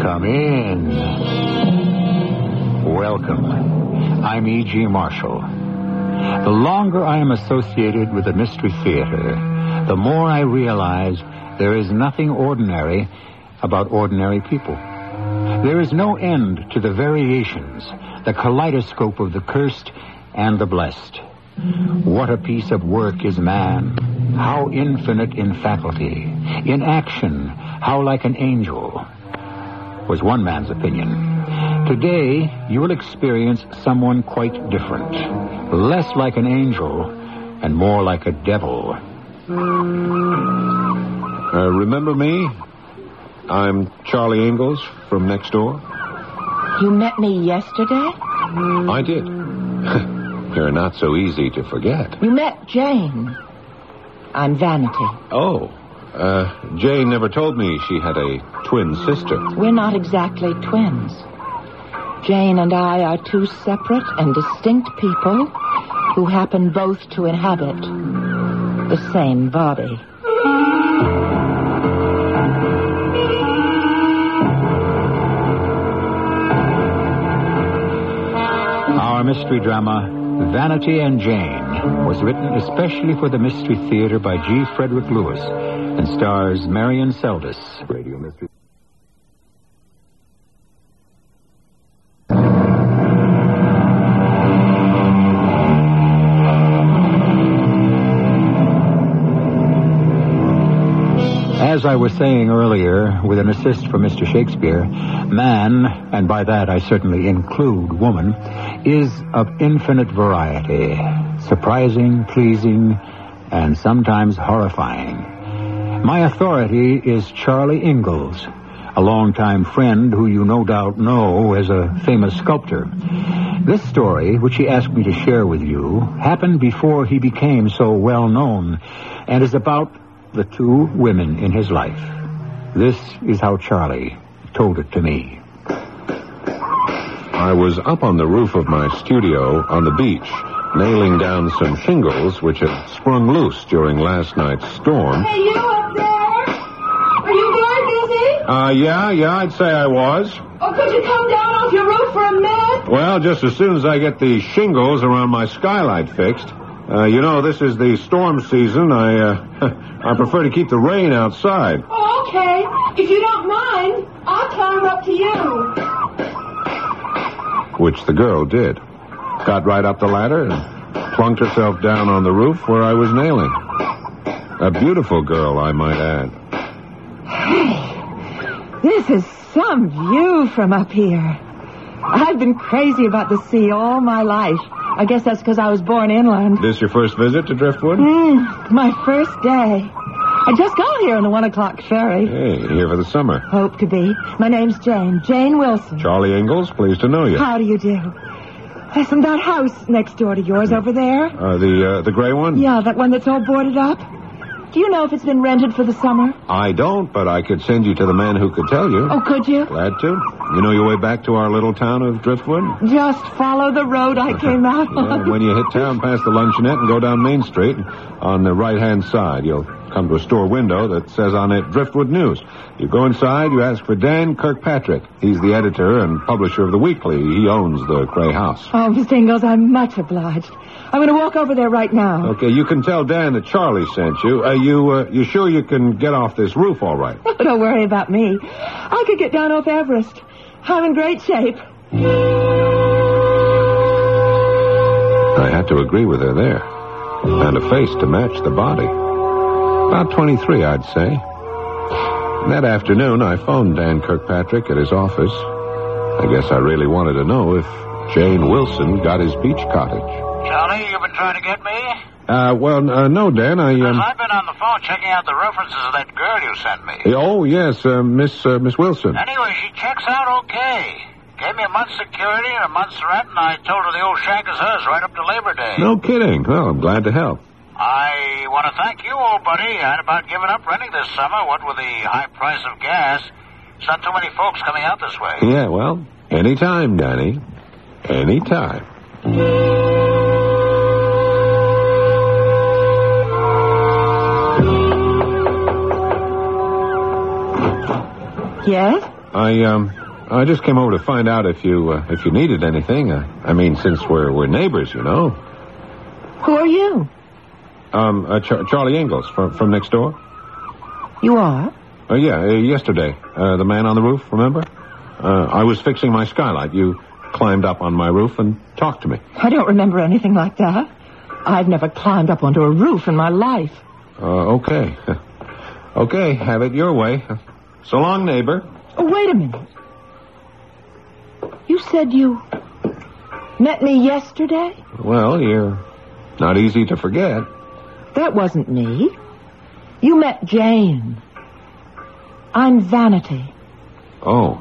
Come in. Welcome. I'm E.G. Marshall. The longer I am associated with the Mystery Theater, the more I realize there is nothing ordinary about ordinary people. There is no end to the variations, the kaleidoscope of the cursed and the blessed. What a piece of work is man! How infinite in faculty, in action, how like an angel, was one man's opinion. Today, you will experience someone quite different. Less like an angel and more like a devil. Remember me? I'm Charlie Ingalls from next door. You met me yesterday? I did. You're not so easy to forget. You met Jane. I'm Vanity. Oh. Jane never told me she had a twin sister. We're not exactly twins. Jane and I are two separate and distinct people who happen both to inhabit the same body. Our mystery drama, Vanity and Jane, was written especially for the Mystery Theater by G. Frederick Lewis and stars Marion Seldes. Radio Mystery. As I was saying earlier, with an assist from Mr. Shakespeare, man, and by that I certainly include woman, is of infinite variety, surprising, pleasing, and sometimes horrifying. My authority is Charlie Ingalls, a longtime friend who you no doubt know as a famous sculptor. This story, which he asked me to share with you, happened before he became so well known, and is about the two women in his life. This is how Charlie told it to me. I was up on the roof of my studio on the beach, nailing down some shingles which had sprung loose during last night's storm. Hey, you up there? Are you blind, Lizzie? Yeah, I'd say I was. Oh, could you come down off your roof for a minute? Well, just as soon as I get the shingles around my skylight fixed. This is the storm season. I prefer to keep the rain outside. Oh, okay. If you don't mind, I'll climb up to you. Which the girl did. Got right up the ladder and plunked herself down on the roof where I was nailing. A beautiful girl, I might add. Hey, this is some view from up here. I've been crazy about the sea all my life. I guess that's because I was born inland. This your first visit to Driftwood? My first day. I just got here on the 1 o'clock ferry. Hey, here for the summer. Hope to be. My name's Jane. Jane Wilson. Charlie Ingalls, pleased to know you. How do you do? Listen, that house next door to yours over there. The gray one? Yeah, that one that's all boarded up. Do you know if it's been rented for the summer? I don't, but I could send you to the man who could tell you. Oh, could you? Glad to. You know your way back to our little town of Driftwood? Just follow the road I came out on. Yeah, when you hit town, pass the luncheonette and go down Main Street. On the right-hand side, you'll come to a store window that says on it, Driftwood News. You go inside, you ask for Dan Kirkpatrick. He's the editor and publisher of the weekly. He owns the Gray House. Oh, Mr. Ingalls, I'm much obliged. I'm going to walk over there right now. Okay, you can tell Dan that Charlie sent you. You sure you can get off this roof all right? Oh, don't worry about me. I could get down off Everest. I'm in great shape. I had to agree with her there. And a face to match the body. About 23, I'd say. That afternoon, I phoned Dan Kirkpatrick at his office. I guess I really wanted to know if Jane Wilson got his beach cottage. Charlie, you've been trying to get me? No, Dan, I've been on the phone checking out the references of that girl you sent me. Oh, yes, Miss Wilson. Anyway, she checks out okay. Gave me a month's security and a month's rent, and I told her the old shack is hers right up to Labor Day. No kidding. Well, I'm glad to help. I want to thank you, old buddy. I had about given up renting this summer, what with the high price of gas. There's not too many folks coming out this way. Yeah, well, anytime, Danny. Anytime. Yes? I just came over to find out if you needed anything. I mean, since we're neighbors, you know. Who are you? Charlie Ingalls from next door. You are? Yesterday. The man on the roof, remember? I was fixing my skylight. You climbed up on my roof and talked to me. I don't remember anything like that. I've never climbed up onto a roof in my life. Okay. Okay, have it your way. So long, neighbor. Oh, wait a minute. You said you met me yesterday? Well, you're not easy to forget. That wasn't me. You met Jane. I'm Vanity. Oh.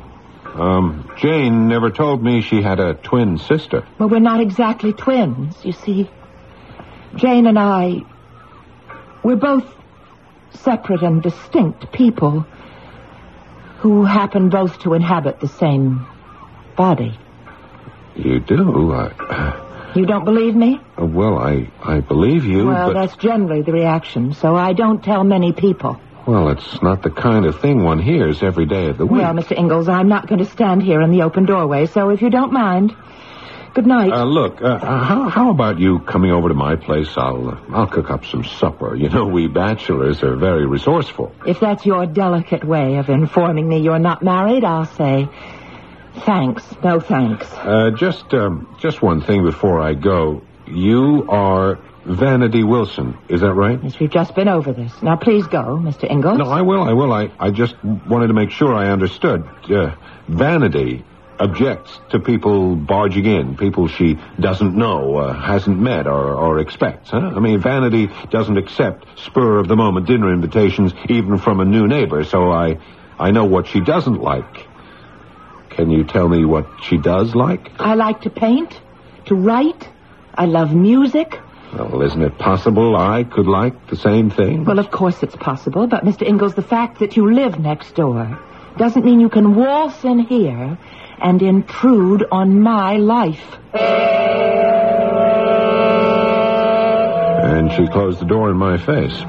Jane never told me she had a twin sister. Well, we're not exactly twins, you see. Jane and I, we're both separate and distinct people who happen both to inhabit the same body. You do? You don't believe me? Well, I believe you, well, but... that's generally the reaction, so I don't tell many people. Well, it's not the kind of thing one hears every day of the week. Well, Mr. Ingalls, I'm not going to stand here in the open doorway, so if you don't mind, good night. How about you coming over to my place? I'll cook up some supper. You know, we bachelors are very resourceful. If that's your delicate way of informing me you're not married, I'll say... thanks. No thanks. Just one thing before I go. You are Vanity Wilson, is that right? Yes, we've just been over this. Now, please go, Mr. Ingalls. No, I will. I just wanted to make sure I understood. Vanity objects to people barging in, people she doesn't know, hasn't met, or expects. Huh? I mean, Vanity doesn't accept spur-of-the-moment dinner invitations, even from a new neighbor, so I know what she doesn't like. Can you tell me what she does like? I like to paint, to write. I love music. Well, isn't it possible I could like the same thing? Well, of course it's possible, but, Mr. Ingalls, the fact that you live next door doesn't mean you can waltz in here and intrude on my life. And she closed the door in my face.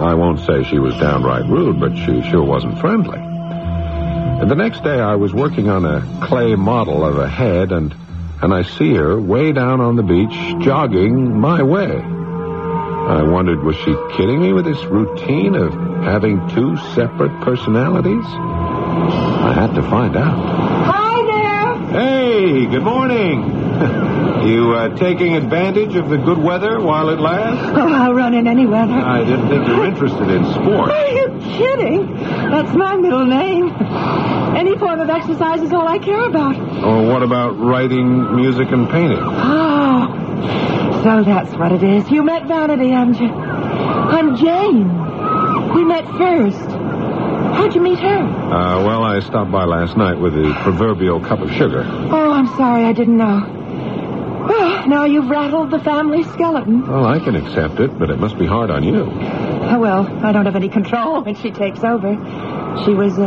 I won't say she was downright rude, but she sure wasn't friendly. And the next day I was working on a clay model of a head, and I see her way down on the beach jogging my way. I wondered, was she kidding me with this routine of having two separate personalities? I had to find out. Hi there! Hey, good morning. You taking advantage of the good weather while it lasts? Oh, I'll run in any weather. I didn't think you were interested in sports. Are you kidding? That's my middle name. Any form of exercise is all I care about. Oh, what about writing, music, and painting? Oh, so that's what it is. You met Vanity, haven't you? I'm Jane. We met first. How'd you meet her? Well, I stopped by last night with the proverbial cup of sugar. Oh, I'm sorry, I didn't know. Well, now you've rattled the family skeleton. Well, I can accept it, but it must be hard on you. Oh, well, I don't have any control when she takes over. She was,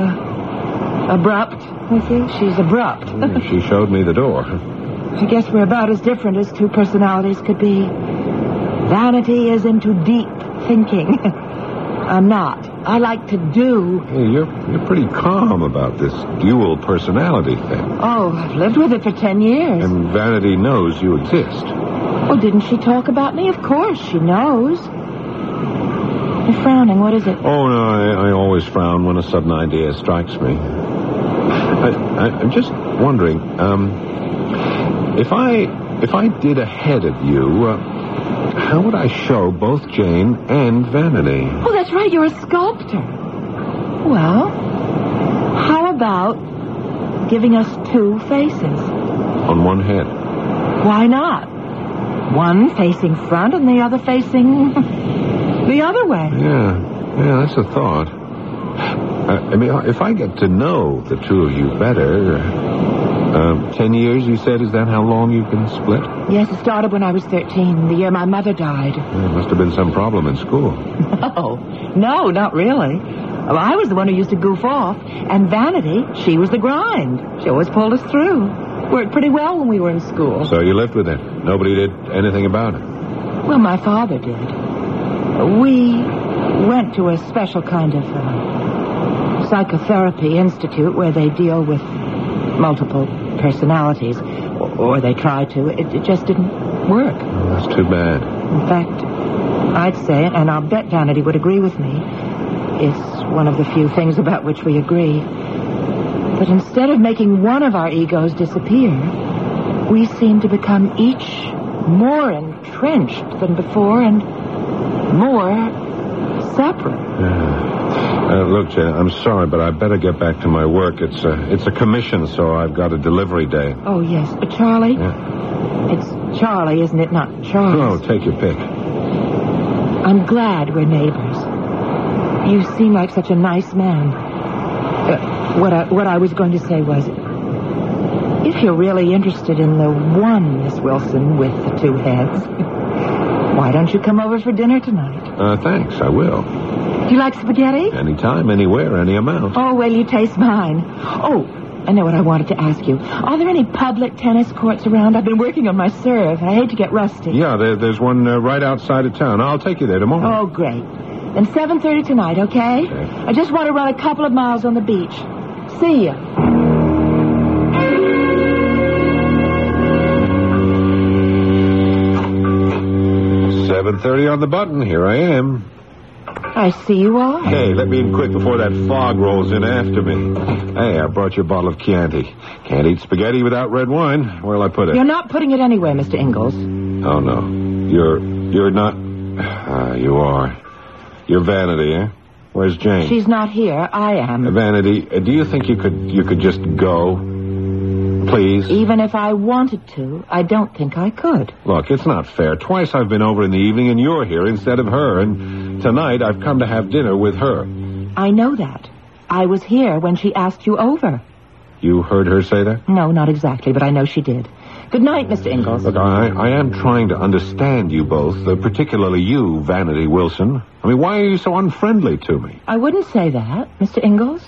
abrupt, you see? She's abrupt. She showed me the door. I guess we're about as different as two personalities could be. Vanity is into deep thinking. I'm not. I like to do... Hey, you're pretty calm about this dual personality thing. Oh, I've lived with it for 10 years. And Vanity knows you exist. Well, didn't she talk about me? Of course, she knows. You're frowning. What is it? Oh, no, I always frown when a sudden idea strikes me. I'm just wondering, if I did a head of you, how would I show both Jane and Vanity? Oh, that's right. You're a sculptor. Well, how about giving us two faces? On one head. Why not? One facing front and the other facing the other way. Yeah, that's a thought. I mean, if I get to know the two of you better... 10 years, you said? Is that how long you've been split? Yes, it started when I was 13, the year my mother died. There must have been some problem in school. No, not really. Well, I was the one who used to goof off, and Vanity, she was the grind. She always pulled us through. Worked pretty well when we were in school. So you lived with it. Nobody did anything about it. Well, my father did. We went to a special kind of psychotherapy institute where they deal with multiple personalities, or they try to. It just didn't work. Oh, that's too bad. In fact, I'd say, and I'll bet Vanity would agree with me, it's one of the few things about which we agree. But instead of making one of our egos disappear, we seem to become each more entrenched than before and more separate. Yeah. Look, Jane, I'm sorry, but I better get back to my work. It's a commission, so I've got a delivery day. Oh, yes. But Charlie? Yeah. It's Charlie, isn't it? Not Charles. No, take your pick. I'm glad we're neighbors. You seem like such a nice man. What I was going to say was, if you're really interested in the one Miss Wilson with the two heads, why don't you come over for dinner tonight? Thanks, I will. Do you like spaghetti? Anytime, anywhere, any amount. Oh, well, you taste mine. Oh, I know what I wanted to ask you. Are there any public tennis courts around? I've been working on my serve. I hate to get rusty. Yeah, there's one right outside of town. I'll take you there tomorrow. Oh, great. Then 7:30 tonight, okay? Okay. I just want to run a couple of miles on the beach. See ya. It's 7:30 on the button. Here I am. I see you are. Hey, let me in quick before that fog rolls in after me. Hey, I brought you a bottle of Chianti. Can't eat spaghetti without red wine. Where'll I put it? You're not putting it anywhere, Mr. Ingalls. Oh, no. You're not... you are. You're Vanity, eh? Where's Jane? She's not here. I am. Vanity, do you think you could just go? Please? Even if I wanted to, I don't think I could. Look, it's not fair. Twice I've been over in the evening and you're here instead of her, and tonight I've come to have dinner with her. I know that. I was here when she asked you over. You heard her say that? No, not exactly, but I know she did. Good night, Mr. Ingalls. Look, I am trying to understand you both, particularly you, Vanity Wilson. I mean, why are you so unfriendly to me? I wouldn't say that, Mr. Ingalls.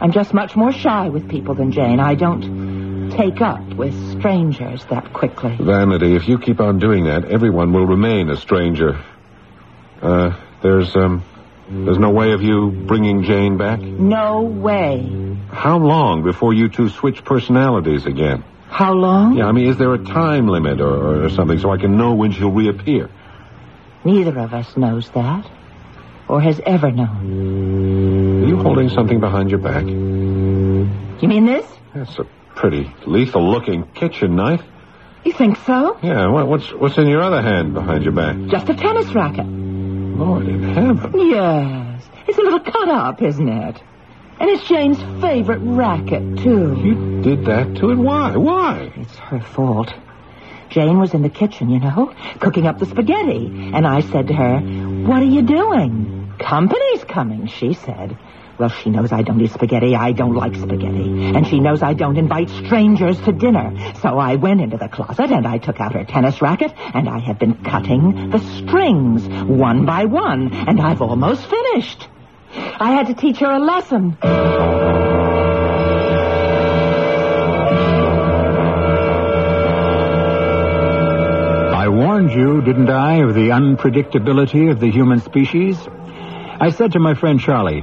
I'm just much more shy with people than Jane. I don't... take up with strangers that quickly. Vanity, if you keep on doing that, everyone will remain a stranger. There's no way of you bringing Jane back? No way. How long before you two switch personalities again? How long? Yeah, I mean, is there a time limit or something so I can know when she'll reappear? Neither of us knows that. Or has ever known. Are you holding something behind your back? You mean this? That's a pretty lethal-looking kitchen knife. You think so? Yeah, what's in your other hand behind your back? Just a tennis racket. Lord in heaven. Yes. It's a little cut-up, isn't it? And it's Jane's favorite racket, too. You did that to it? Why? Why? It's her fault. Jane was in the kitchen, you know, cooking up the spaghetti. And I said to her, "What are you doing? Company's coming," she said. Well, she knows I don't eat spaghetti. I don't like spaghetti. And she knows I don't invite strangers to dinner. So I went into the closet and I took out her tennis racket and I have been cutting the strings one by one. And I've almost finished. I had to teach her a lesson. I warned you, didn't I, of the unpredictability of the human species? I said to my friend Charlie...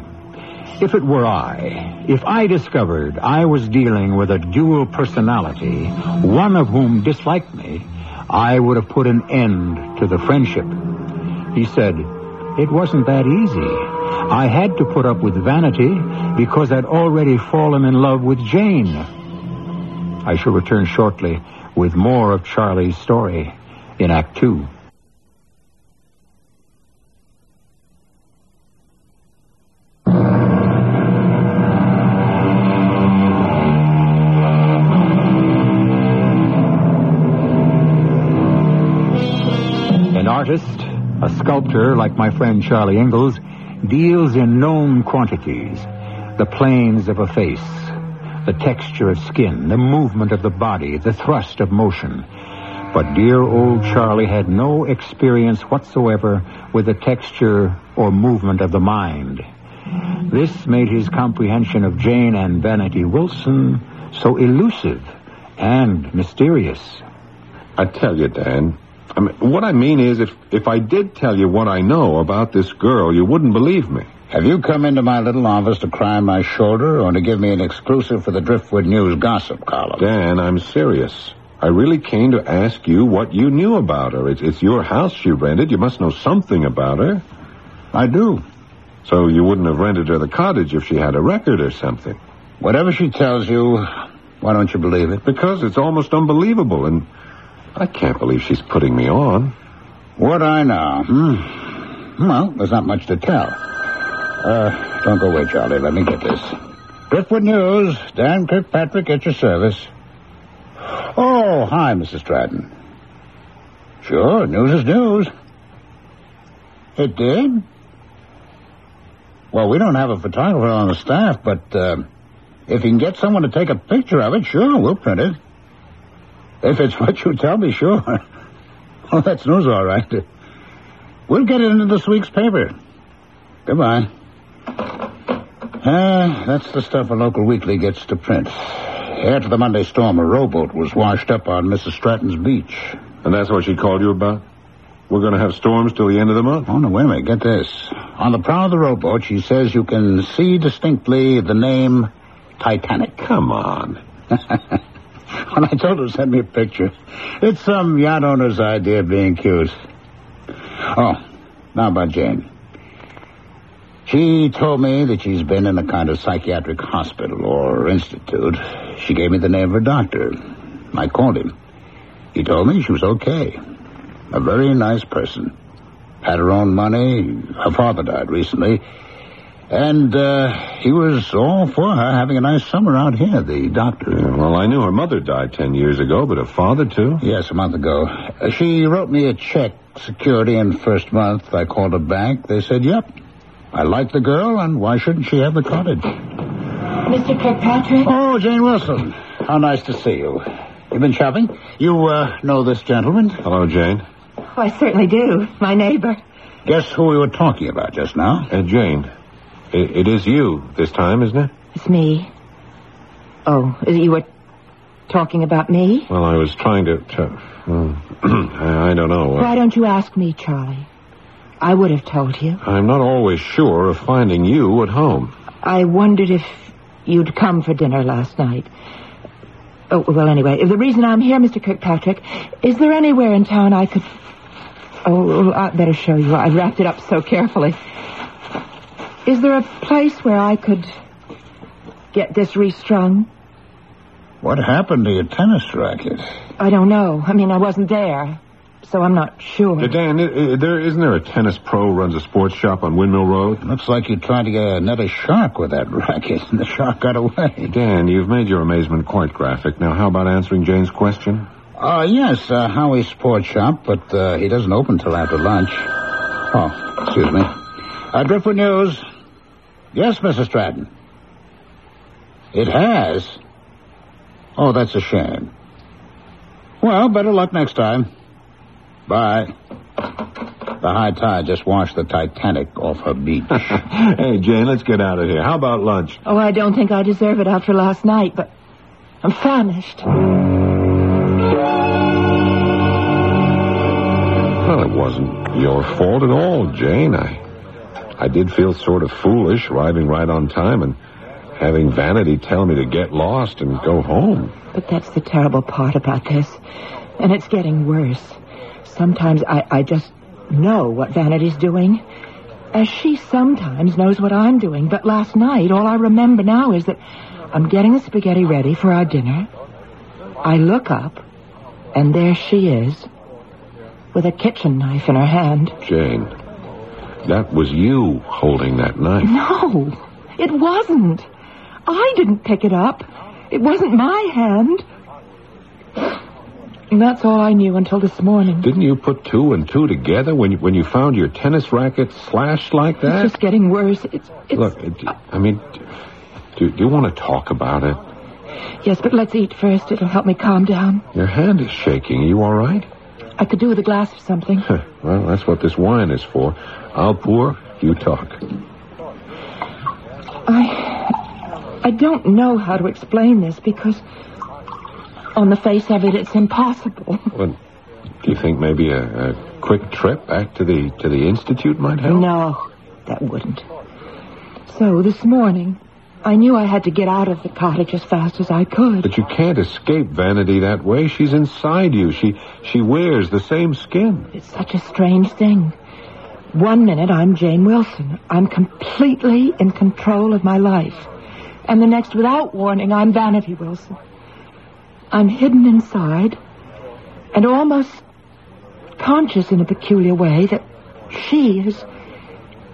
if it were I, if I discovered I was dealing with a dual personality, one of whom disliked me, I would have put an end to the friendship. He said, it wasn't that easy. I had to put up with Vanity because I'd already fallen in love with Jane. I shall return shortly with more of Charlie's story in Act Two. Artist, a sculptor like my friend Charlie Ingalls, deals in known quantities. The planes of a face, the texture of skin, the movement of the body, the thrust of motion. But dear old Charlie had no experience whatsoever with the texture or movement of the mind. This made his comprehension of Jane and Vanity Wilson so elusive and mysterious. I tell you, Dan, I mean, what I mean is if I did tell you what I know about this girl, you wouldn't believe me. Have you come into my little office to cry my shoulder or to give me an exclusive for the Driftwood News gossip column? Dan, I'm serious. I really came to ask you what you knew about her. It's your house she rented. You must know something about her. I do. So you wouldn't have rented her the cottage if she had a record or something. Whatever she tells you, why don't you believe it? Because it's almost unbelievable, and I can't believe she's putting me on. What I know? Well, there's not much to tell. Don't go away, Charlie. Let me get this. Driftwood News, Dan Kirkpatrick at your service. Oh, hi, Mrs. Stratton. Sure, news is news. It did? Well, we don't have a photographer on the staff, but if you can get someone to take a picture of it, sure, we'll print it. If it's what you tell me, sure. Oh, that's news, all right. We'll get it into this week's paper. Goodbye. That's the stuff a local weekly gets to print. After the Monday storm, a rowboat was washed up on Mrs. Stratton's beach. And that's what she called you about? We're going to have storms till the end of the month? Oh, no, wait a minute. Get this. On the prow of the rowboat, she says you can see distinctly the name Titanic. Come on. When I told her to send me a picture, it's some yacht owner's idea of being cute. Oh, now about Jane. She told me that she's been in a kind of psychiatric hospital or institute. She gave me the name of her doctor. I called him. He told me she was okay. A very nice person. Had her own money. Her father died recently. And he was all for her having a nice summer out here, the doctor. Yeah, well, I knew her mother died 10 years ago, but her father, too? Yes, a month ago. She wrote me a check, security in first month. I called a bank. They said, yep. I like the girl, and why shouldn't she have the cottage? Mr. Kirkpatrick? Oh, Jane Wilson. How nice to see you. You've been shopping? You know this gentleman? Hello, Jane. Oh, I certainly do. My neighbor. Guess who we were talking about just now? Jane. It is you this time, isn't it? It's me. Oh, you were talking about me? Well, I was trying to... I don't know. Why don't you ask me, Charlie? I would have told you. I'm not always sure of finding you at home. I wondered if you'd come for dinner last night. Oh, well, anyway, the reason I'm here, Mr. Kirkpatrick, is there anywhere in town I could... Oh, I better show you. I've wrapped it up so carefully. Is there a place where I could get this restrung? What happened to your tennis racket? I don't know. I mean, I wasn't there. So I'm not sure. Dan, isn't there a tennis pro who runs a sports shop on Windmill Road? Looks like you tried to get another shark with that racket, and the shark got away. Dan, you've made your amazement quite graphic. Now, how about answering Jane's question? Yes, Howie's sports shop, but he doesn't open till after lunch. Oh, excuse me. Driftwood News. Yes, Mrs. Stratton. It has? Oh, that's a shame. Well, better luck next time. Bye. The high tide just washed the Titanic off her beach. Hey, Jane, let's get out of here. How about lunch? Oh, I don't think I deserve it after last night, but I'm famished. Well, it wasn't your fault at all, Jane. I did feel sort of foolish arriving right on time and having Vanity tell me to get lost and go home. But that's the terrible part about this, and it's getting worse. Sometimes I just know what Vanity's doing, as she sometimes knows what I'm doing. But last night, all I remember now is that I'm getting the spaghetti ready for our dinner. I look up, and there she is, with a kitchen knife in her hand. Jane, that was you holding that knife. No, it wasn't. I didn't pick it up. It wasn't my hand. And that's all I knew until this morning. Didn't you put two and two together when you found your tennis racket slashed like that? It's just getting worse. Look, I mean, do you want to talk about it? Yes, but let's eat first. It'll help me calm down. Your hand is shaking. Are you all right? I could do with a glass of something. Well, that's what this wine is for. I'll pour, you talk. I don't know how to explain this because on the face of it, it's impossible. Well, do you think maybe a quick trip back to the Institute might help? No, that wouldn't. So this morning, I knew I had to get out of the cottage as fast as I could. But you can't escape Vanity that way. She's inside you. She wears the same skin. It's such a strange thing. One minute, I'm Jane Wilson. I'm completely in control of my life. And the next, without warning, I'm Vanity Wilson. I'm hidden inside and almost conscious in a peculiar way that she has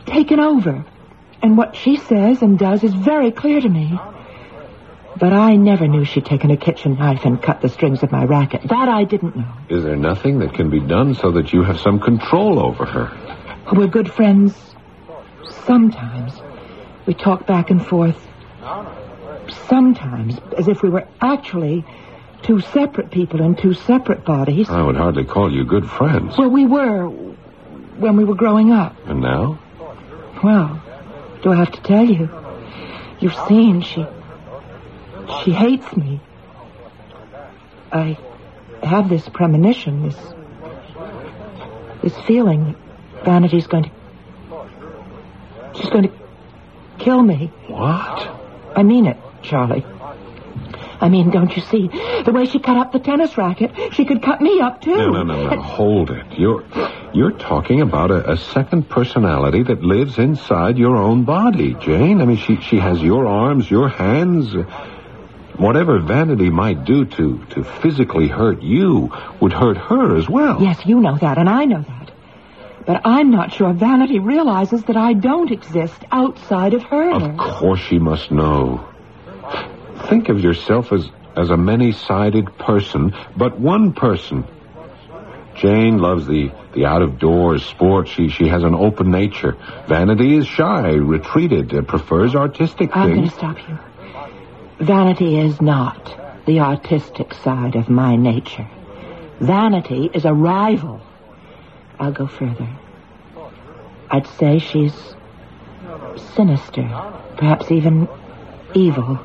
taken over. And what she says and does is very clear to me. But I never knew she'd taken a kitchen knife and cut the strings of my racket. That I didn't know. Is there nothing that can be done so that you have some control over her? We're good friends. Sometimes. We talk back and forth. Sometimes. As if we were actually two separate people in two separate bodies. I would hardly call you good friends. Well, we were when we were growing up. And now? Well, do I have to tell you? You've seen she hates me. I have this premonition, this feeling that Vanity's she's going to kill me. What? I mean it, Charlie. I mean, don't you see? The way she cut up the tennis racket, she could cut me up, too. No. Hold it. You're talking about a second personality that lives inside your own body, Jane. I mean, she has your arms, your hands. Whatever Vanity might do to physically hurt you would hurt her as well. Yes, you know that, and I know that. But I'm not sure Vanity realizes that I don't exist outside of her. Of course she must know. Think of yourself as a many-sided person, but one person. Jane loves the out-of-doors sports. She has an open nature. Vanity is shy, retreated, prefers artistic things. I'm going to stop you. Vanity is not the artistic side of my nature. Vanity is a rival. I'll go further. I'd say she's sinister, perhaps even evil.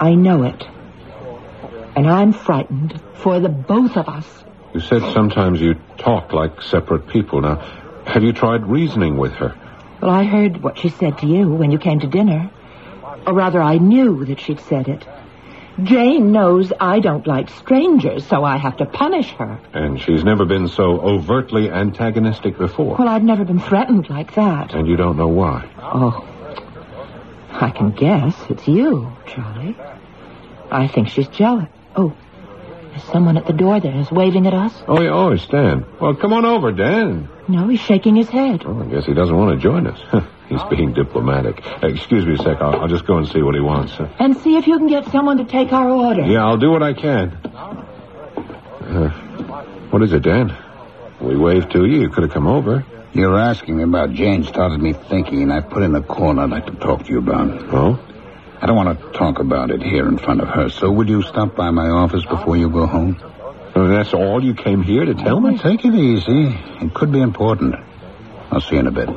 I know it. And I'm frightened for the both of us. You said sometimes you talk like separate people. Now, have you tried reasoning with her? Well, I heard what she said to you when you came to dinner. Or rather, I knew that she'd said it. Jane knows I don't like strangers, so I have to punish her. And she's never been so overtly antagonistic before. Well, I've never been threatened like that. And you don't know why? Oh, I can guess. It's you, Charlie. I think she's jealous. Oh, there's someone at the door there who's waving at us. Oh, yeah, oh, it's Dan. Well, come on over, Dan. No, he's shaking his head. Oh, I guess he doesn't want to join us. He's being diplomatic. Excuse me a sec. I'll just go and see what he wants. And see if you can get someone to take our order. Yeah, I'll do what I can. What is it, Dan? We waved to you. You could have come over. You're asking me about Jane started me thinking, and I put in a corner I'd like to talk to you about. Oh? I don't want to talk about it here in front of her, so would you stop by my office before you go home? So that's all you came here to tell me? Take it easy. It could be important. I'll see you in a bit.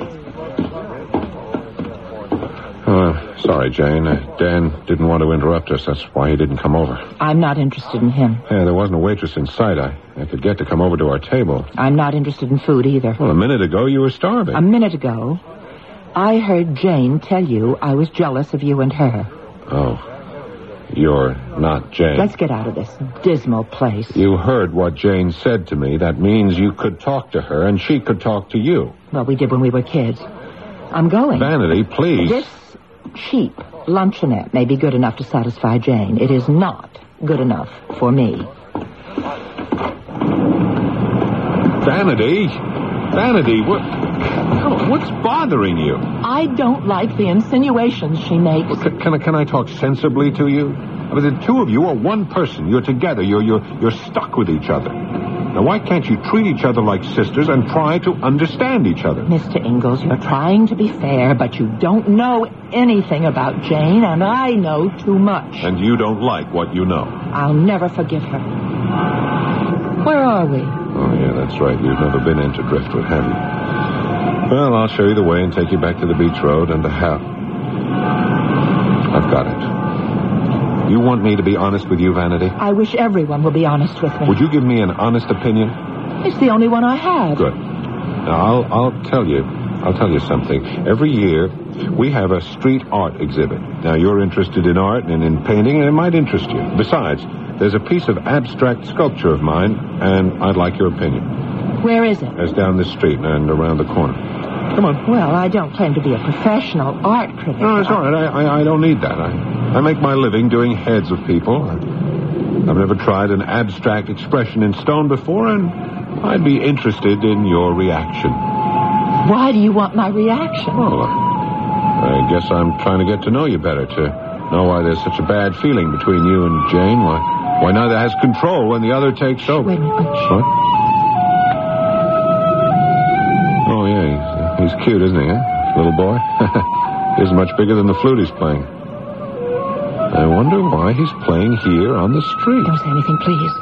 Sorry, Jane. Dan didn't want to interrupt us. That's why he didn't come over. I'm not interested in him. Yeah, there wasn't a waitress in sight. I could get to come over to our table. I'm not interested in food either. Well, a minute ago you were starving. A minute ago, I heard Jane tell you I was jealous of you and her. Oh, you're not Jane. Let's get out of this dismal place. You heard what Jane said to me. That means you could talk to her and she could talk to you. Well, we did when we were kids. I'm going. Vanity, please. This cheap luncheonette may be good enough to satisfy Jane. It is not good enough for me. Vanity? Vanity, what's bothering you? I don't like the insinuations she makes. Well, can I talk sensibly to you? I mean, the two of you are one person. You're together. You're stuck with each other. Now, why can't you treat each other like sisters and try to understand each other? Mr. Ingalls, you're trying to be fair, but you don't know anything about Jane, and I know too much. And you don't like what you know. I'll never forgive her. Where are we? Oh, yeah, that's right. You've never been into Driftwood, have you? Well, I'll show you the way and take you back to the beach road and to Hal. I've got it. You want me to be honest with you, Vanity? I wish everyone will be honest with me. Would you give me an honest opinion? It's the only one I have. Good. Now, I'll tell you something. Every year, we have a street art exhibit. Now, you're interested in art and in painting, and it might interest you. Besides, there's a piece of abstract sculpture of mine, and I'd like your opinion. Where is it? It's down this street and around the corner. Come on. Well, I don't claim to be a professional art critic. No, it's all right. I don't need that. I make my living doing heads of people. I've never tried an abstract expression in stone before, and I'd be interested in your reaction. Why do you want my reaction? Well, I guess I'm trying to get to know you better, to know why there's such a bad feeling between you and Jane, why neither has control when the other takes over. Wait a minute. What? Oh, yeah, he's cute, isn't he, eh? Little boy. He's much bigger than the flute he's playing. I wonder why he's playing here on the street. Don't say anything, please.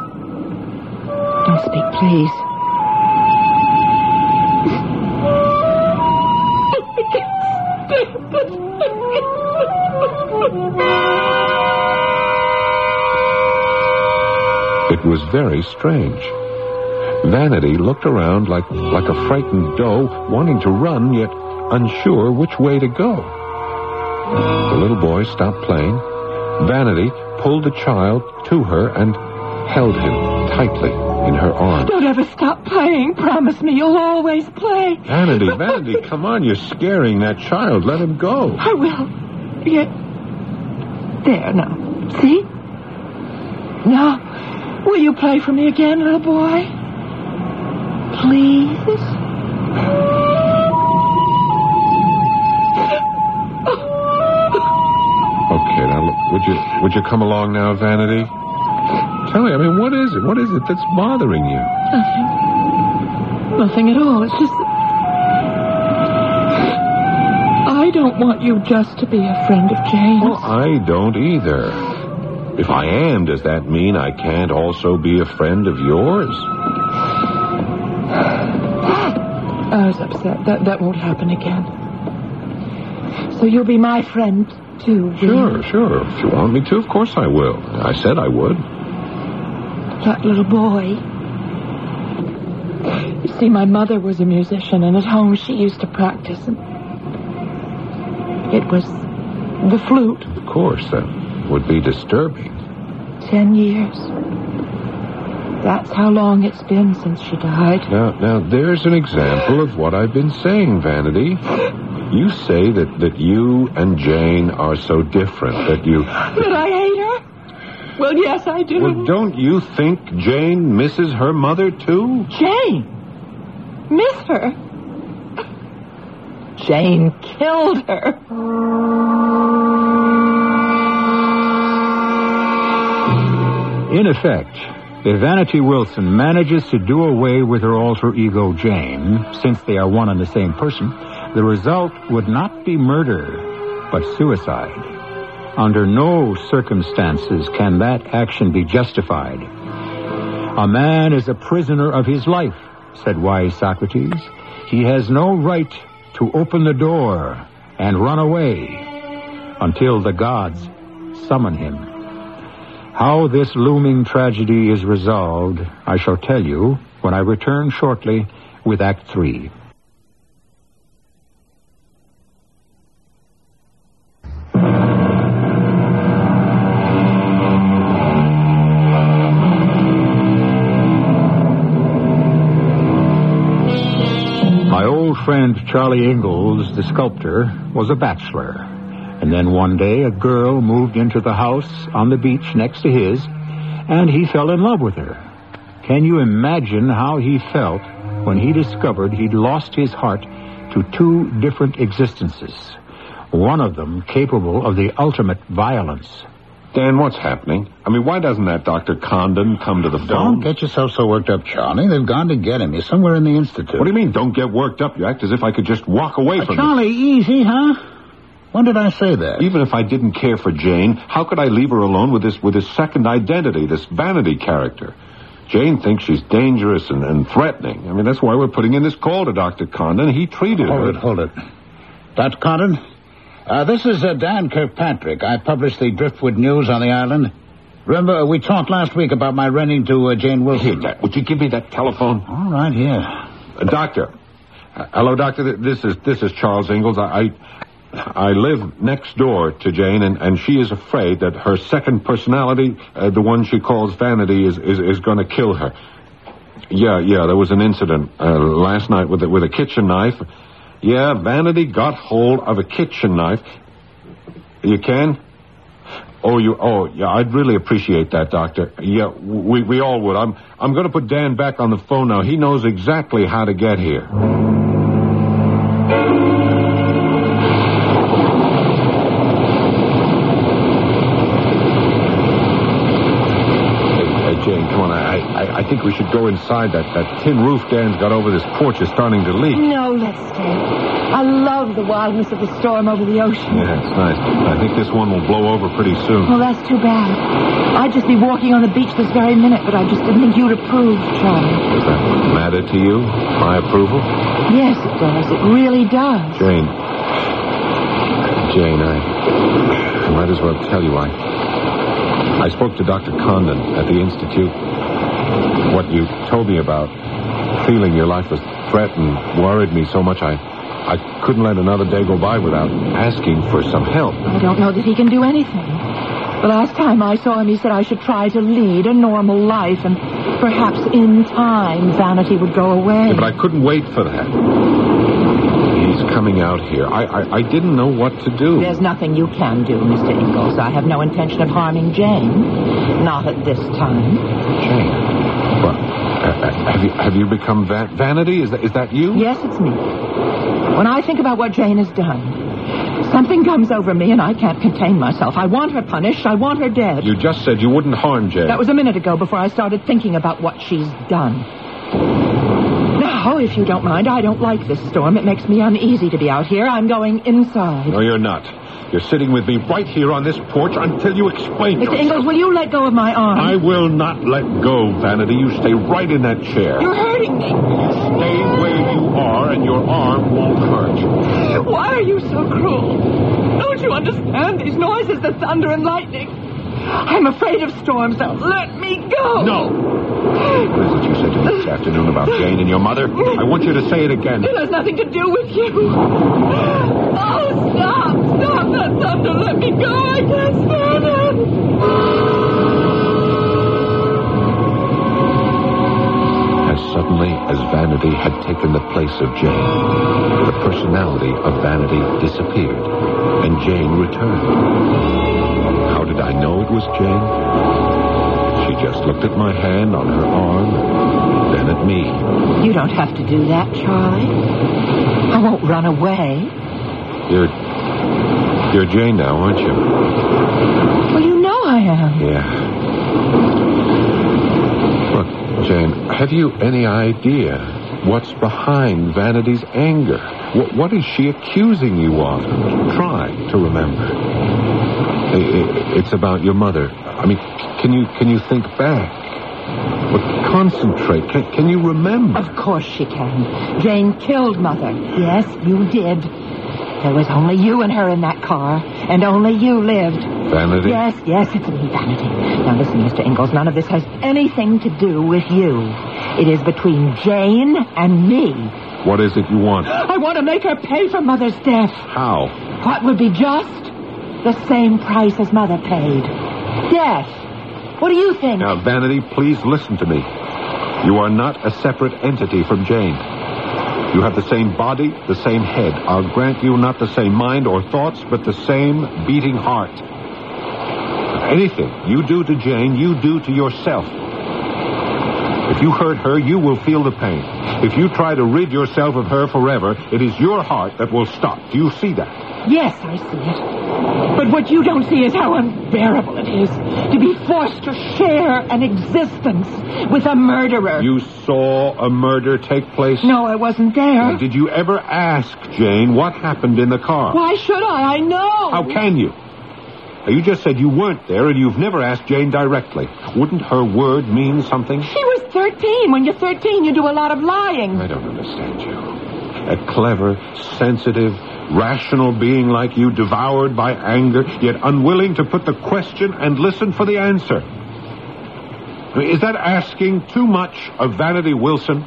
Don't speak, please. It was very strange. Vanity looked around like a frightened doe, wanting to run, yet unsure which way to go. The little boy stopped playing. Vanity pulled the child to her and held him tightly in her arms. Don't ever stop playing. Promise me you'll always play. Vanity, come on. You're scaring that child. Let him go. I will. Yeah. There, now. See? Now, will you play for me again, little boy? Please? Would you come along now, Vanity? Tell me, I mean, what is it? What is it that's bothering you? Nothing. Nothing at all. It's just that I don't want you just to be a friend of Jane's. Well, I don't either. If I am, does that mean I can't also be a friend of yours? I was upset. That won't happen again. So you'll be my friend. Sure. If you want me to, of course I will. I said I would. That little boy. You see, my mother was a musician, and at home she used to practice. And it was the flute. Of course, that would be disturbing. 10 years. That's how long it's been since she died. Now, there's an example of what I've been saying, Vanity. You say that you and Jane are so different, that you... That I hate her? Well, yes, I do. Well, don't you think Jane misses her mother, too? Jane? Miss her? Jane killed her. In effect, if Vanity Wilson manages to do away with her alter ego, Jane, since they are one and the same person, the result would not be murder, but suicide. Under no circumstances can that action be justified. A man is a prisoner of his life, said wise Socrates. He has no right to open the door and run away until the gods summon him. How this looming tragedy is resolved, I shall tell you when I return shortly with Act 3. Friend Charlie Ingalls, the sculptor, was a bachelor. And then one day a girl moved into the house on the beach next to his, and he fell in love with her. Can you imagine how he felt when he discovered he'd lost his heart to two different existences, one of them capable of the ultimate violence? Dan, what's happening? I mean, why doesn't that Dr. Condon come to the phone? Don't get yourself so worked up, Charlie. They've gone to get him. He's somewhere in the institute. What do you mean, don't get worked up? You act as if I could just walk away from Charlie, easy, huh? When did I say that? Even if I didn't care for Jane, how could I leave her alone with this second identity, this vanity character? Jane thinks she's dangerous and threatening. I mean, that's why we're putting in this call to Dr. Condon. He treated her... Hold it. Dr. Condon? This is Dan Kirkpatrick. I published the Driftwood News on the island. Remember, we talked last week about my renting to Jane Wilson. Here, would you give me that telephone? All right, here. Doctor. Hello, Doctor. This is Charles Ingalls. I live next door to Jane, and she is afraid that her second personality, the one she calls vanity, is going to kill her. Yeah, there was an incident last night with a kitchen knife. Yeah, vanity got hold of a kitchen knife. You can? Oh, yeah, I'd really appreciate that, Doctor. Yeah, we all would. I'm going to put Dan back on the phone now. He knows exactly how to get here. I think we should go inside. That tin roof Dan's got over this porch is starting to leak. No, let's stay. I love the wildness of the storm over the ocean. Yeah, it's nice. I think this one will blow over pretty soon. Well, that's too bad. I'd just be walking on the beach this very minute, but I just didn't think you'd approve, Charlie. Does that matter to you, my approval? Yes, it does. It really does. Jane, I might as well tell you, I spoke to Dr. Condon at the Institute. What you told me about feeling your life was threatened worried me so much I couldn't let another day go by without asking for some help. I don't know that he can do anything. The last time I saw him, he said I should try to lead a normal life, and perhaps in time vanity would go away. Yeah, but I couldn't wait for that. He's coming out here. I didn't know what to do. There's nothing you can do, Mr. Ingalls. I have no intention of harming Jane. Not at this time. Jane? Have you become vanity? Is that you? Yes, it's me. When I think about what Jane has done, something comes over me and I can't contain myself. I want her punished. I want her dead. You just said you wouldn't harm Jane. That was a minute ago before I started thinking about what she's done. Now, if you don't mind, I don't like this storm. It makes me uneasy to be out here. I'm going inside. No, you're not. You're sitting with me right here on this porch until you explain yourself. Mr. Ingalls, will you let go of my arm? I will not let go, Vanity. You stay right in that chair. You're hurting me. You stay where you are, and your arm won't hurt. Why are you so cruel? Don't you understand these noises, the thunder and lightning? I'm afraid of storms. Now let me go. No. What is it you said to me this afternoon about Jane and your mother? I want you to say it again. It has nothing to do with you. Oh, stop that thunder. Let me go. I can't stand it. As suddenly as vanity had taken the place of Jane, the personality of vanity disappeared, and Jane returned. How did I know it was Jane? She just looked at my hand on her arm, then at me. You don't have to do that, Charlie. I won't run away. You're Jane now, aren't you? Well, you know I am. Yeah. Look, Jane, have you any idea what's behind vanity's anger? What is she accusing you of? Try to remember. It's about your mother. I mean, can you think back? Well, concentrate. Can you remember? Of course she can. Jane killed Mother. Yes, you did. There was only you and her in that car, and only you lived. Vanity? Yes, it's me, Vanity. Now listen, Mr. Ingalls, none of this has anything to do with you. It is between Jane and me. What is it you want? I want to make her pay for Mother's death. How? What would be just? The same price as Mother paid. Death. What do you think? Now, Vanity, please listen to me. You are not a separate entity from Jane. You have the same body, the same head. I'll grant you not the same mind or thoughts, but the same beating heart. Anything you do to Jane, you do to yourself. If you hurt her, you will feel the pain. If you try to rid yourself of her forever, it is your heart that will stop. Do you see that? Yes, I see it. But what you don't see is how unbearable it is to be forced to share an existence with a murderer. You saw a murder take place? No, I wasn't there. Now, did you ever ask, Jane, what happened in the car? Why should I? I know. How can you? You just said you weren't there, and you've never asked Jane directly. Wouldn't her word mean something? She was 13. When you're 13, you do a lot of lying. I don't understand you. A clever, sensitive, rational being like you, devoured by anger, yet unwilling to put the question and listen for the answer. I mean, is that asking too much of Vanity Wilson?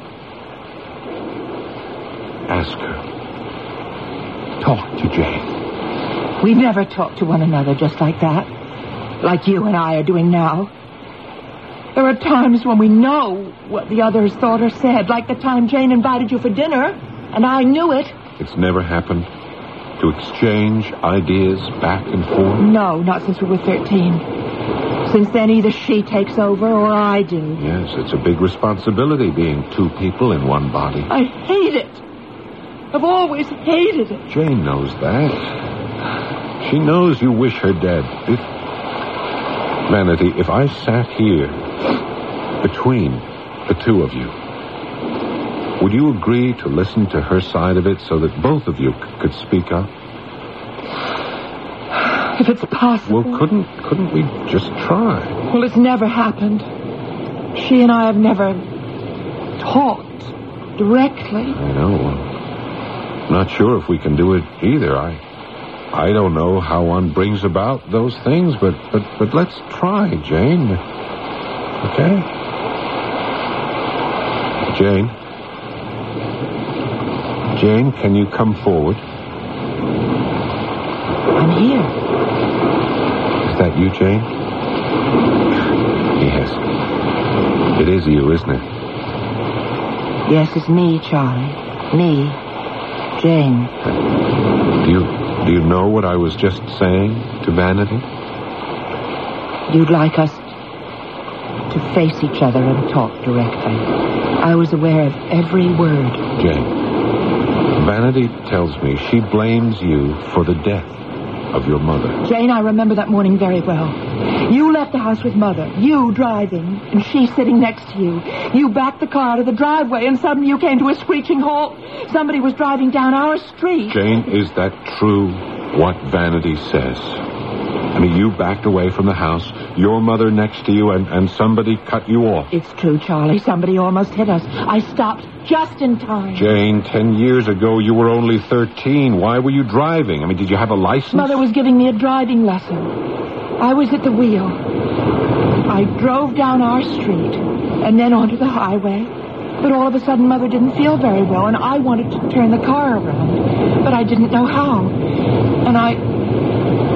Ask her. Talk to Jane. We never talk to one another just like that, like you and I are doing now. There are times when we know what the others thought or said, like the time Jane invited you for dinner, and I knew it. It's never happened to exchange ideas back and forth? No, not since we were 13. Since then, either she takes over or I do. Yes, it's a big responsibility being two people in one body. I hate it. I've always hated it. Jane knows that. She knows you wish her dead. Vanity, if I sat here between the two of you, would you agree to listen to her side of it so that both of you could speak up? If it's possible. Well, couldn't we just try? Well, it's never happened. She and I have never talked directly. I know. I'm not sure if we can do it either. I don't know how one brings about those things, but let's try, Jane. Okay? Jane, can you come forward? I'm here. Is that you, Jane? Yes. It is you, isn't it? Yes, it's me, Charlie. Me, Jane. Do you know what I was just saying to Vanity? You'd like us to face each other and talk directly. I was aware of every word. Jane, Vanity tells me she blames you for the death of your mother. Jane, I remember that morning very well. You left the house with Mother, you driving, and she sitting next to you. You backed the car out of the driveway, and suddenly you came to a screeching halt. Somebody was driving down our street. Jane, is that true, what Vanity says? I mean, you backed away from the house, your mother next to you, and somebody cut you off. It's true, Charlie. Somebody almost hit us. I stopped just in time. Jane, 10 years ago, you were only 13. Why were you driving? I mean, did you have a license? Mother was giving me a driving lesson. I was at the wheel. I drove down our street and then onto the highway. But all of a sudden, Mother didn't feel very well, and I wanted to turn the car around. But I didn't know how. And I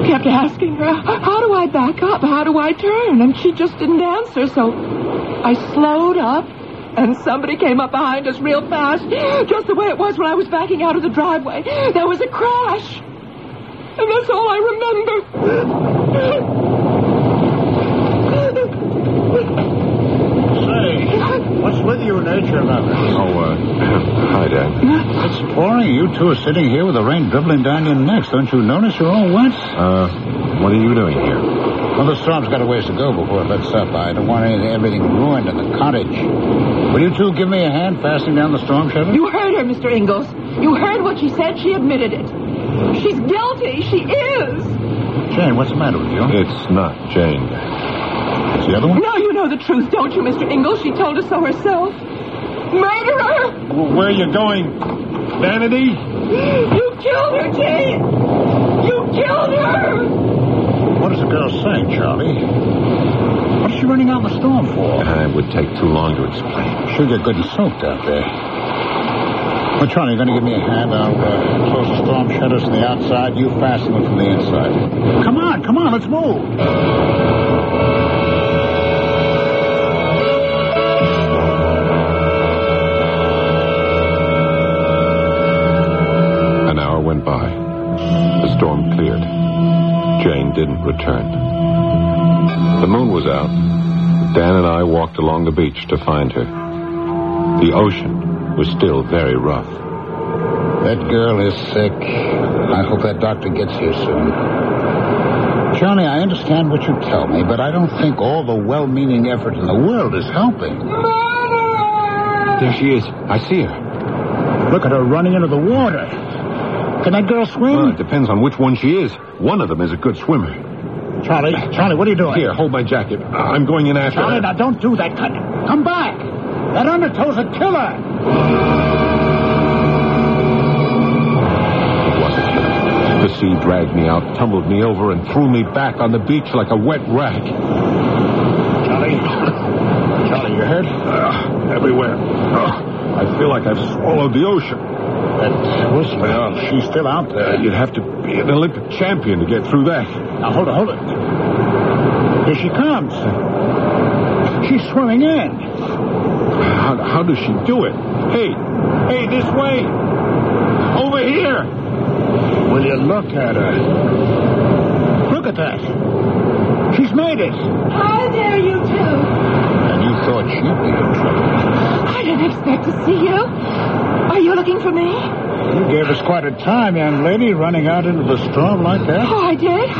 kept asking her, how do I back up? How do I turn? And she just didn't answer, so I slowed up, and somebody came up behind us real fast, just the way it was when I was backing out of the driveway. There was a crash. And that's all I remember. What's with you and Nature, Mother? Hi, Dad. It's pouring. You two are sitting here with the rain dribbling down your necks. Don't you notice you're all wet? What are you doing here? Well, the storm's got a ways to go before it lets up. I don't want everything ruined in the cottage. Will you two give me a hand fastening down the storm shutter? You heard her, Mr. Ingalls. You heard what she said. She admitted it. She's guilty. She is. Jane, what's the matter with you? It's not Jane. It's the other one? No, you know the truth, don't you, Mr. Ingalls? She told us so herself. Murderer! Well, where are you going, Vanity? You killed her, Jane! You killed her! What is the girl saying, Charlie? What's she running out the storm for? It would take too long to explain. She'll get good and soaked out there. Well, Charlie, you're going to give me a hand. I'll close the storm shutters from the outside. You fasten them from the inside. Come on, let's move. By. The storm cleared. Jane didn't return. The moon was out. Dan and I walked along the beach to find her. The ocean was still very rough. That girl is sick. I hope that doctor gets here soon. Johnny, I understand what you tell me, but I don't think all the well-meaning effort in the world is helping. Mama! There she is. I see her. Look at her running into the water. Can that girl swim? Well, it depends on which one she is. One of them is a good swimmer. Charlie, what are you doing? Here, hold my jacket. I'm going in after her. Charlie, now don't do that. Come back. That undertow's a killer. It was a killer. The sea dragged me out, tumbled me over, and threw me back on the beach like a wet rag. Charlie, you hurt? Everywhere. I feel like I've swallowed the ocean. That Wilson, she's still out there. You'd have to be an Olympic champion to get through that. Now, hold it. Here she comes. She's swimming in. How does she do it? Hey, this way. Over here. Will you look at her? Look at that. She's made it. How dare you two? And you thought she'd be in trouble. I didn't expect to see you. Are you looking for me? You gave us quite a time, young lady, running out into the storm like that. Oh, I did?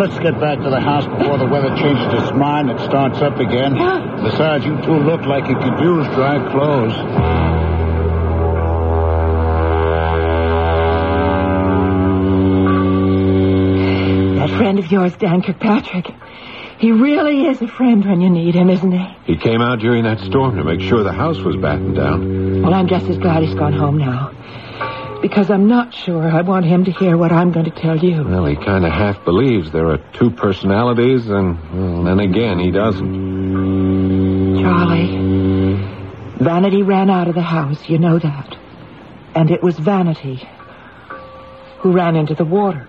Let's get back to the house before the weather changes its mind and starts up again. Besides, you two look like you could use dry clothes. That friend of yours, Dan Kirkpatrick, he really is a friend when you need him, isn't he? He came out during that storm to make sure the house was battened down. Well, I'm just as glad he's gone home now. Because I'm not sure I want him to hear what I'm going to tell you. Well, he kind of half believes there are two personalities, and then again, he doesn't. Charlie, Vanity ran out of the house, you know that. And it was Vanity who ran into the water.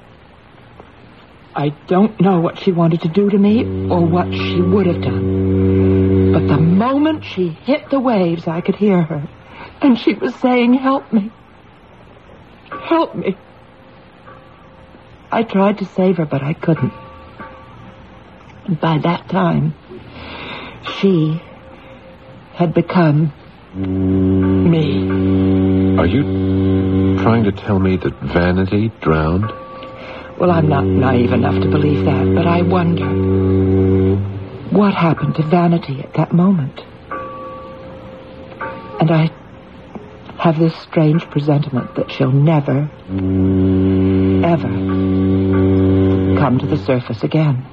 I don't know what she wanted to do to me or what she would have done. But the moment she hit the waves, I could hear her. And she was saying, help me. Help me. I tried to save her, but I couldn't. And by that time, she had become me. Are you trying to tell me that Vanity drowned? Well, I'm not naive enough to believe that, but I wonder what happened to Vanity at that moment. And I have this strange presentiment that she'll never, ever come to the surface again.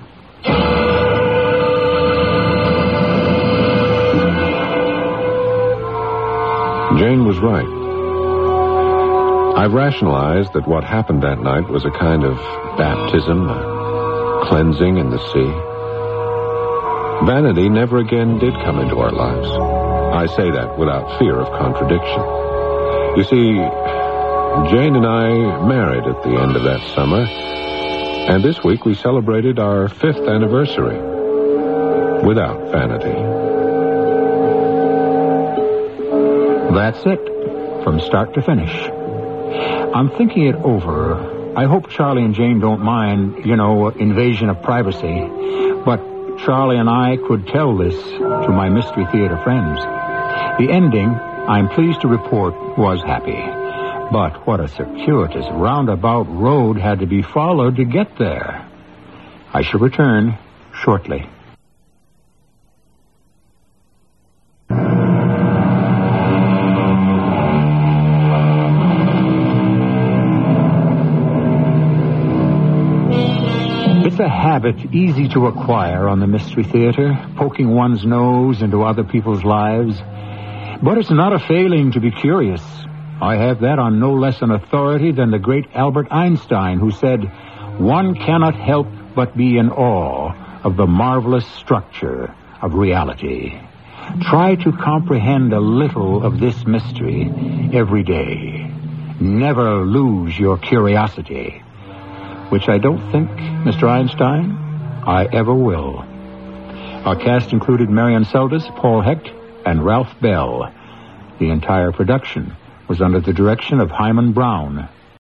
Jane was right. I've rationalized that what happened that night was a kind of baptism, a cleansing in the sea. Vanity never again did come into our lives. I say that without fear of contradiction. You see, Jane and I married at the end of that summer, and this week we celebrated our 5th anniversary without Vanity. That's it, from start to finish. I'm thinking it over. I hope Charlie and Jane don't mind, you know, invasion of privacy. But Charlie and I could tell this to my Mystery Theater friends. The ending, I'm pleased to report, was happy. But what a circuitous, roundabout road had to be followed to get there. I shall return shortly. Habit easy to acquire on the Mystery Theater, poking one's nose into other people's lives. But it's not a failing to be curious. I have that on no less an authority than the great Albert Einstein, who said, "One cannot help but be in awe of the marvelous structure of reality." Try to comprehend a little of this mystery every day. Never lose your curiosity. Which I don't think, Mr. Einstein, I ever will. Our cast included Marion Seldes, Paul Hecht, and Ralph Bell. The entire production was under the direction of Hyman Brown.